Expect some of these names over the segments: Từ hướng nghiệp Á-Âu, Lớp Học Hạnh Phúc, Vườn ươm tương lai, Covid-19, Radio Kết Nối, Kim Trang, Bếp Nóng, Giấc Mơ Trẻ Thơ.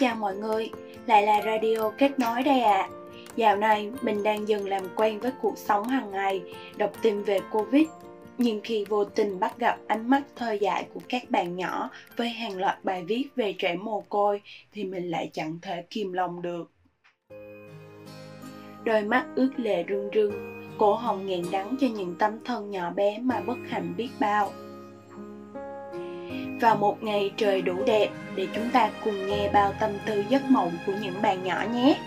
chào mọi người, lại là Radio Kết Nối đây ạ. Dạo này mình đang dần làm quen với cuộc sống hàng ngày, đọc tin về Covid. Nhưng khi vô tình bắt gặp ánh mắt thơ dại của các bạn nhỏ với hàng loạt bài viết về trẻ mồ côi thì mình lại chẳng thể kìm lòng được. Đôi mắt ướt lệ rưng rưng, cổ họng nghẹn đắng cho những tấm thân nhỏ bé mà bất hạnh biết bao. Vào một ngày trời đủ đẹp để chúng ta cùng nghe bao tâm tư giấc mộng của những bạn nhỏ nhé.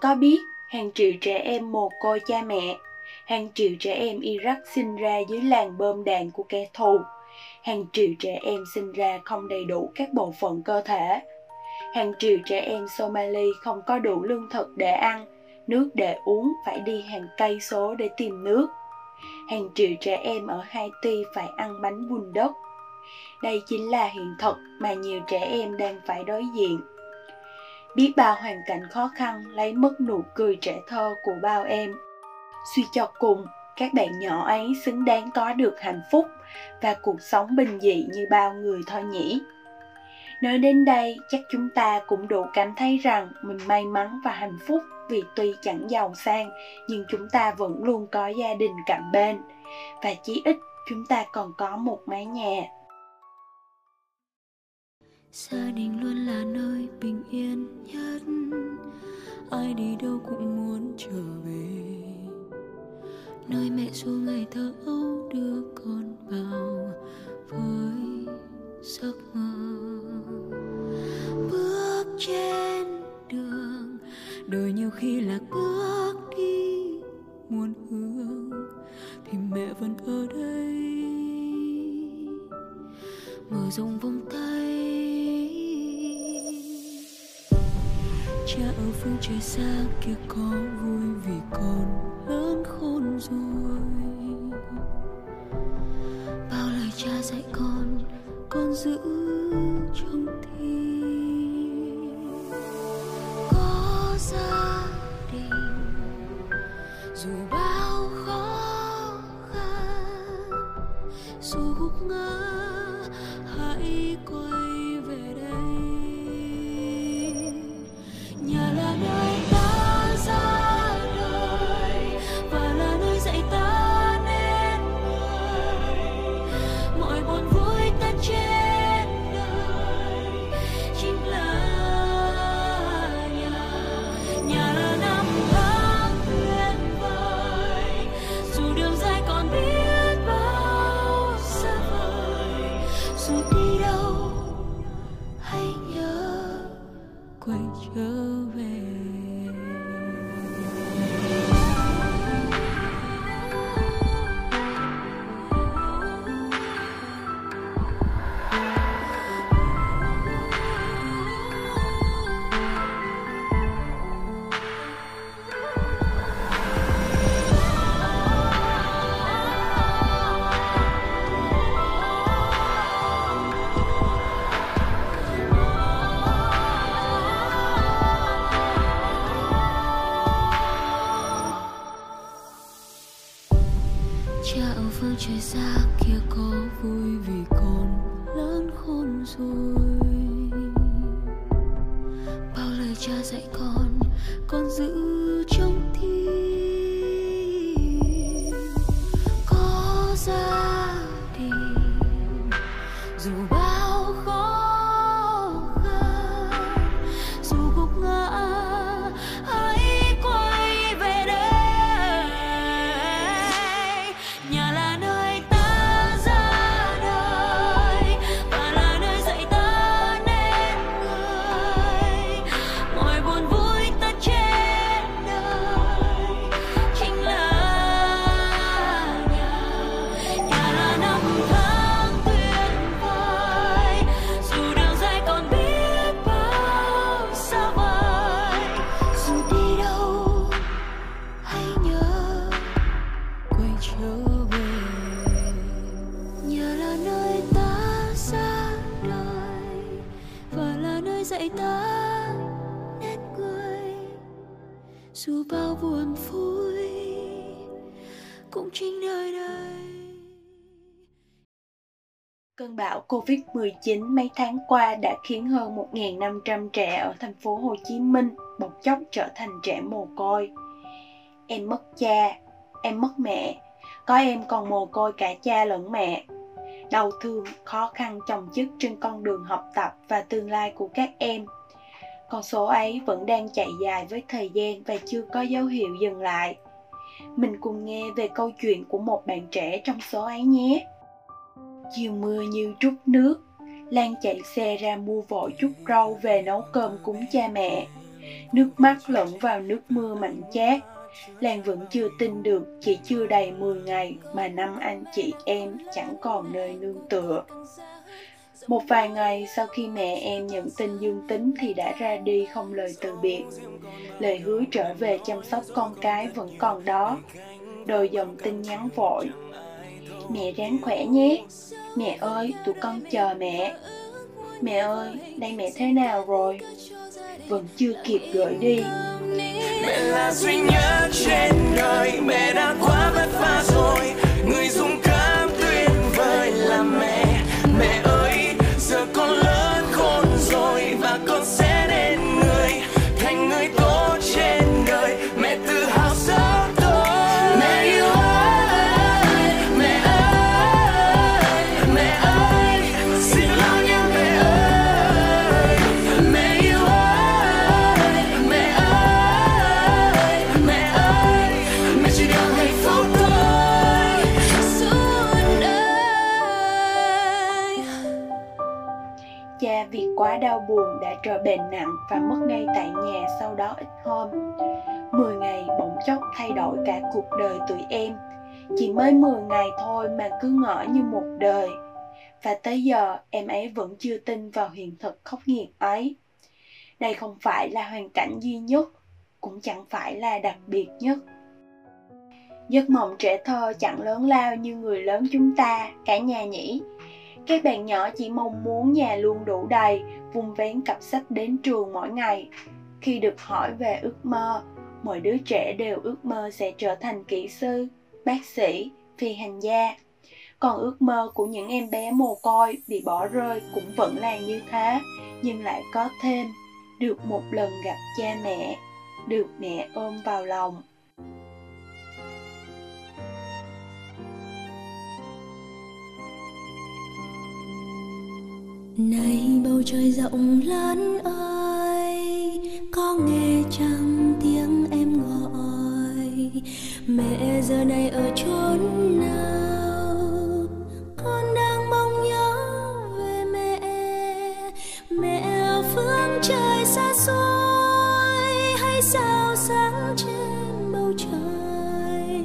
Có biết hàng triệu trẻ em mồ côi cha mẹ, hàng triệu trẻ em Iraq sinh ra dưới làn bom đạn của kẻ thù, hàng triệu trẻ em sinh ra không đầy đủ các bộ phận cơ thể, hàng triệu trẻ em Somali không có đủ lương thực để ăn, nước để uống phải đi hàng cây số để tìm nước, hàng triệu trẻ em ở Haiti phải ăn bánh vùn đất. Đây chính là hiện thực mà nhiều trẻ em đang phải đối diện. Biết bao hoàn cảnh khó khăn lấy mất nụ cười trẻ thơ của bao em. Suy cho cùng, các bạn nhỏ ấy xứng đáng có được hạnh phúc và cuộc sống bình dị như bao người thôi nhỉ. Nói đến đây, chắc chúng ta cũng đủ cảm thấy rằng mình may mắn và hạnh phúc vì tuy chẳng giàu sang, nhưng chúng ta vẫn luôn có gia đình cạnh bên. Và chí ít, chúng ta còn có một mái nhà. Gia đình luôn là nơi bình yên nhất. Ai đi đâu cũng muốn trở về. Nơi mẹ ru ngày thơ ấu đưa con vào với giấc mơ. Bước trên đường, đời nhiều khi là bước đi muôn hướng, thì mẹ vẫn ở đây. Mở rộng vòng tay. Cha ở phương trời xa kia có vui vì con lớn khôn rồi. Bao lời cha dạy con giữ trong tim. Có gia đình dù bao khó khăn, dù gục ngã hãy quay. kia có vui vì con lớn khôn rồi. Bao lời cha dạy con giữ trong tim. Có gia đình dù bao khó khăn, dù gục ngã hãy quay về đây. Nhà là nơi ta ra đời và là nơi dạy ta nên người. Mọi buồn vui ta trên đời chính là nhà. Nhà là năm tháng dạy ta nên người, dù bao buồn vui cũng chính nơi đây. Cơn bão Covid-19 mấy tháng qua đã khiến hơn 1.500 trẻ ở thành phố Hồ Chí Minh bỗng chốc trở thành trẻ mồ côi. Em mất cha, em mất mẹ, có em còn mồ côi cả cha lẫn mẹ. Đau thương, khó khăn chồng chất trên con đường học tập và tương lai của các em. Con số ấy vẫn đang chạy dài với thời gian và chưa có dấu hiệu dừng lại. Mình cùng nghe về câu chuyện của một bạn trẻ trong số ấy nhé. Chiều mưa như trút nước, Lan chạy xe ra mua vội chút rau về nấu cơm cúng cha mẹ. Nước mắt lẫn vào nước mưa mạnh chát. Lan vẫn chưa tin được chỉ chưa đầy 10 ngày mà 5 anh chị em chẳng còn nơi nương tựa. Một vài ngày sau khi mẹ em nhận tin dương tính thì đã ra đi không lời từ biệt. Lời hứa trở về chăm sóc con cái vẫn còn đó. Đôi dòng tin nhắn vội: mẹ ráng khỏe nhé, mẹ ơi tụi con chờ mẹ, mẹ ơi đây mẹ thế nào rồi, vẫn chưa kịp gửi đi. Mẹ là duy nhất trên đời, mẹ đã quá vất vả rồi, người dũng cảm tuyệt vời là mẹ. Mẹ ơi, giờ con lớn khôn rồi và con sẽ đến người, thành người tốt trên đời. Mẹ tự hào sớm tôi. Mẹ yêu ơi, mẹ ơi, mẹ ơi, xin lỗi nhé mẹ ơi. Mẹ yêu ơi, mẹ ơi, mẹ ơi, mẹ chỉ đang hạnh phúc thôi suốt đời. Cha vì quá đau buồn đã trở bệnh nặng và mất ngay tại nhà sau đó ít hôm. 10 ngày bỗng chốc thay đổi cả cuộc đời tụi em. Chỉ mới 10 ngày thôi mà cứ ngỡ như một đời. Và tới giờ em ấy vẫn chưa tin vào hiện thực khắc nghiệt ấy. Đây không phải là hoàn cảnh duy nhất, cũng chẳng phải là đặc biệt nhất. Giấc mộng trẻ thơ chẳng lớn lao như người lớn chúng ta, cả nhà nhỉ. Các bạn nhỏ chỉ mong muốn nhà luôn đủ đầy, vun vén cặp sách đến trường mỗi ngày. Khi được hỏi về ước mơ, mỗi đứa trẻ đều ước mơ sẽ trở thành kỹ sư, bác sĩ, phi hành gia. Còn ước mơ của những em bé mồ côi bị bỏ rơi cũng vẫn là như thế, nhưng lại có thêm được một lần gặp cha mẹ, được mẹ ôm vào lòng. Này bầu trời rộng lớn ơi, có nghe chăng tiếng em gọi? Mẹ giờ này ở chốn nào? Con đang mong nhớ về mẹ. Mẹ ở phương trời xa xôi, hay sao sáng trên bầu trời?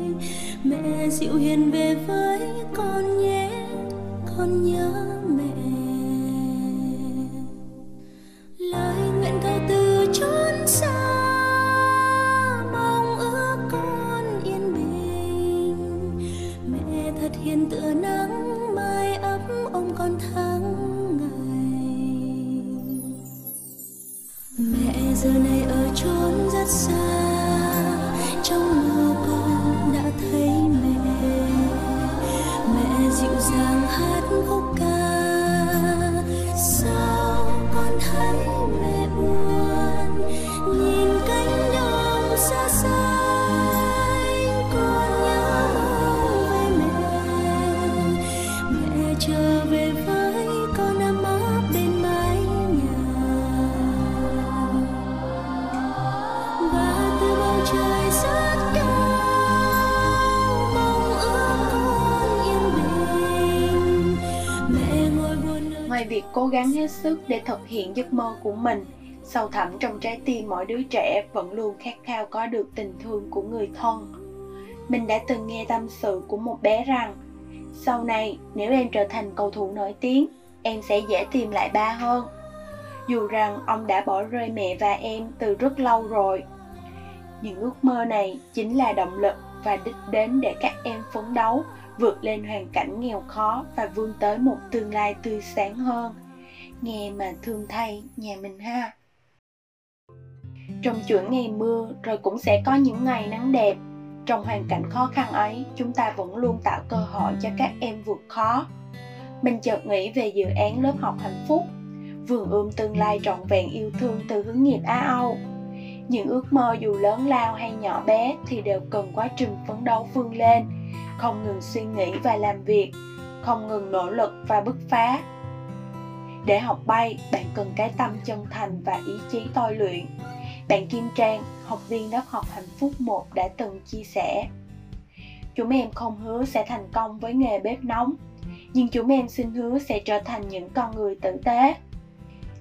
Mẹ dịu hiền về với con nhé, con nhớ. Trong mơ con đã thấy mẹ, mẹ dịu trở về với con ấm áp bên mái nhà, và từ bầu trời rất cao mong ước con yên bình. Mẹ ngồi buồn nơi... Ngoài việc cố gắng hết sức để thực hiện giấc mơ của mình, sâu thẳm trong trái tim mỗi đứa trẻ vẫn luôn khát khao có được tình thương của người thân. Mình đã từng nghe tâm sự của một bé rằng, sau này nếu em trở thành cầu thủ nổi tiếng, em sẽ dễ tìm lại ba hơn. Dù rằng ông đã bỏ rơi mẹ và em từ rất lâu rồi. Những ước mơ này chính là động lực và đích đến để các em phấn đấu, vượt lên hoàn cảnh nghèo khó và vươn tới một tương lai tươi sáng hơn. Nghe mà thương thay nhà mình ha. Trong chuỗi ngày mưa rồi cũng sẽ có những ngày nắng đẹp. Trong hoàn cảnh khó khăn ấy, chúng ta vẫn luôn tạo cơ hội cho các em vượt khó. Mình chợt nghĩ về dự án Lớp Học Hạnh Phúc, vườn ươm tương lai trọn vẹn yêu thương từ hướng nghiệp Á-Âu. Những ước mơ dù lớn lao hay nhỏ bé thì đều cần quá trình phấn đấu vươn lên, không ngừng suy nghĩ và làm việc, không ngừng nỗ lực và bứt phá. Để học bay, bạn cần cái tâm chân thành và ý chí tôi luyện. Bạn Kim Trang, học viên Lớp Học Hạnh Phúc 1 đã từng chia sẻ, chúng em không hứa sẽ thành công với nghề bếp nóng, nhưng chúng em xin hứa sẽ trở thành những con người tử tế.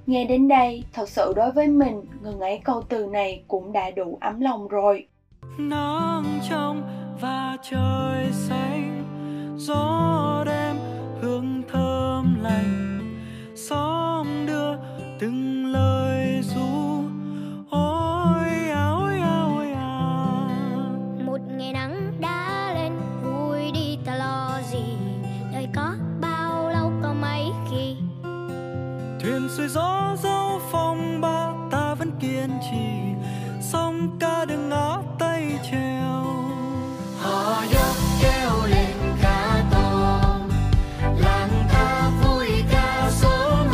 Nghe đến đây, thật sự đối với mình, ngần ấy câu từ này cũng đã đủ ấm lòng rồi. Nắng trong và trời xanh, gió đêm hương thơm lành, xóm đưa từng lời ru. Ngày nắng đã lên vui đi ta lo gì, đời có bao lâu có mấy khi. Thuyền xuôi gió dẫu phong ba ta vẫn kiên trì, sông ca đừng ngó tay trèo. Họ nhớ kêu lên cá to, làng ta vui ca sớm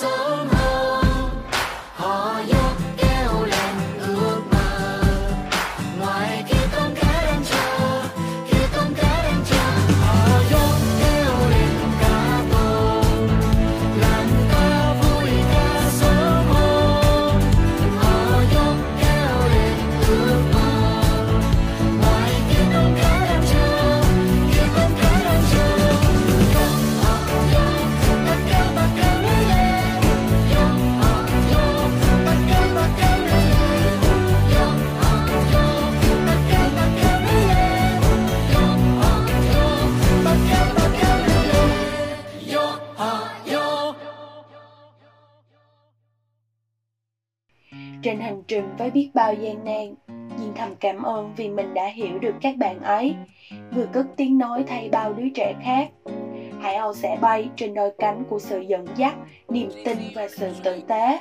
hơn. Họ nhớ kêu lên ước mơ, ngoài kia tôm cá đang chờ. Trên hành trình với biết bao gian nan, nhưng thầm cảm ơn vì mình đã hiểu được các bạn ấy, vừa cất tiếng nói thay bao đứa trẻ khác. Hải Âu sẽ bay trên đôi cánh của sự dẫn dắt, niềm tin và sự tử tế.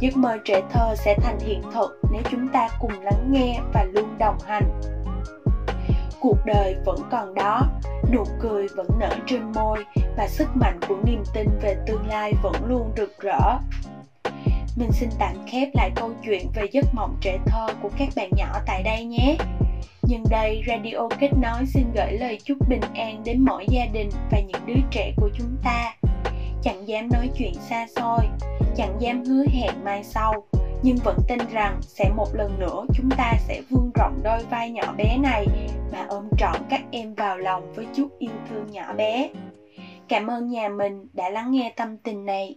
Giấc mơ trẻ thơ sẽ thành hiện thực nếu chúng ta cùng lắng nghe và luôn đồng hành. Cuộc đời vẫn còn đó, nụ cười vẫn nở trên môi và sức mạnh của niềm tin về tương lai vẫn luôn rực rỡ. Mình xin tạm khép lại câu chuyện về giấc mộng trẻ thơ của các bạn nhỏ tại đây nhé. Nhân đây, Radio Kết Nối xin gửi lời chúc bình an đến mỗi gia đình và những đứa trẻ của chúng ta. Chẳng dám nói chuyện xa xôi, chẳng dám hứa hẹn mai sau, nhưng vẫn tin rằng sẽ một lần nữa chúng ta sẽ vươn rộng đôi vai nhỏ bé này mà ôm trọn các em vào lòng với chút yêu thương nhỏ bé. Cảm ơn nhà mình đã lắng nghe tâm tình này.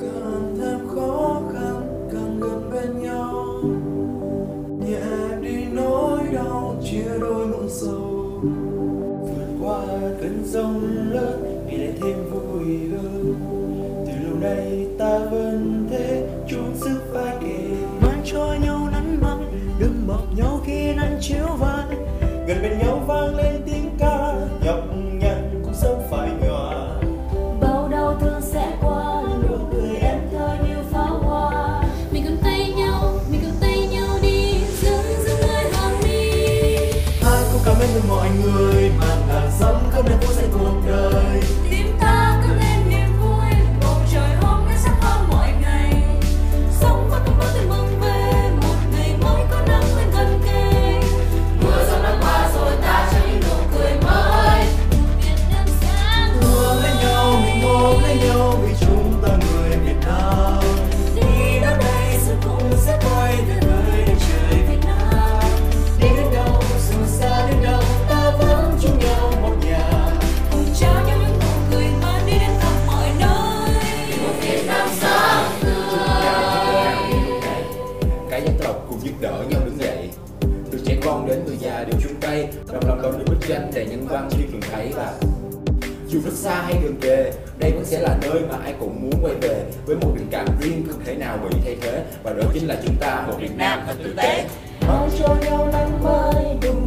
Càng thêm khó khăn, càng gần bên nhau, nhẹ đi nỗi đau, chia đôi nỗi sầu. Vượt qua cơn giông lớn, ngày lại thêm vui hơn. Từ lâu nay ta vẫn thế, chung sức vai kề, mang cho nhau nắng mai, đừng bỏ nhau khi nắng chiếu vai. Gần bên nhau vang lên tiếng ca, nhọc nhằn cũng sớm phải ngỏ. Bao đau thương sẽ qua, nụ cười em thơ như pháo hoa. Mình cầm tay nhau đi, dừng dừng nơi hàng mi. Ai cũng cảm ơn từ mọi người mà ngàn dẫm khắp nơi phố xanh cuộc đời. Dù rất xa hay gần kề, đây vẫn sẽ là nơi mà ai cũng muốn quay về, với một tình cảm riêng không thể nào bị thay thế, và đó chính là chúng ta một Việt Nam thật tử tế. Mong cho nhau nắng mới.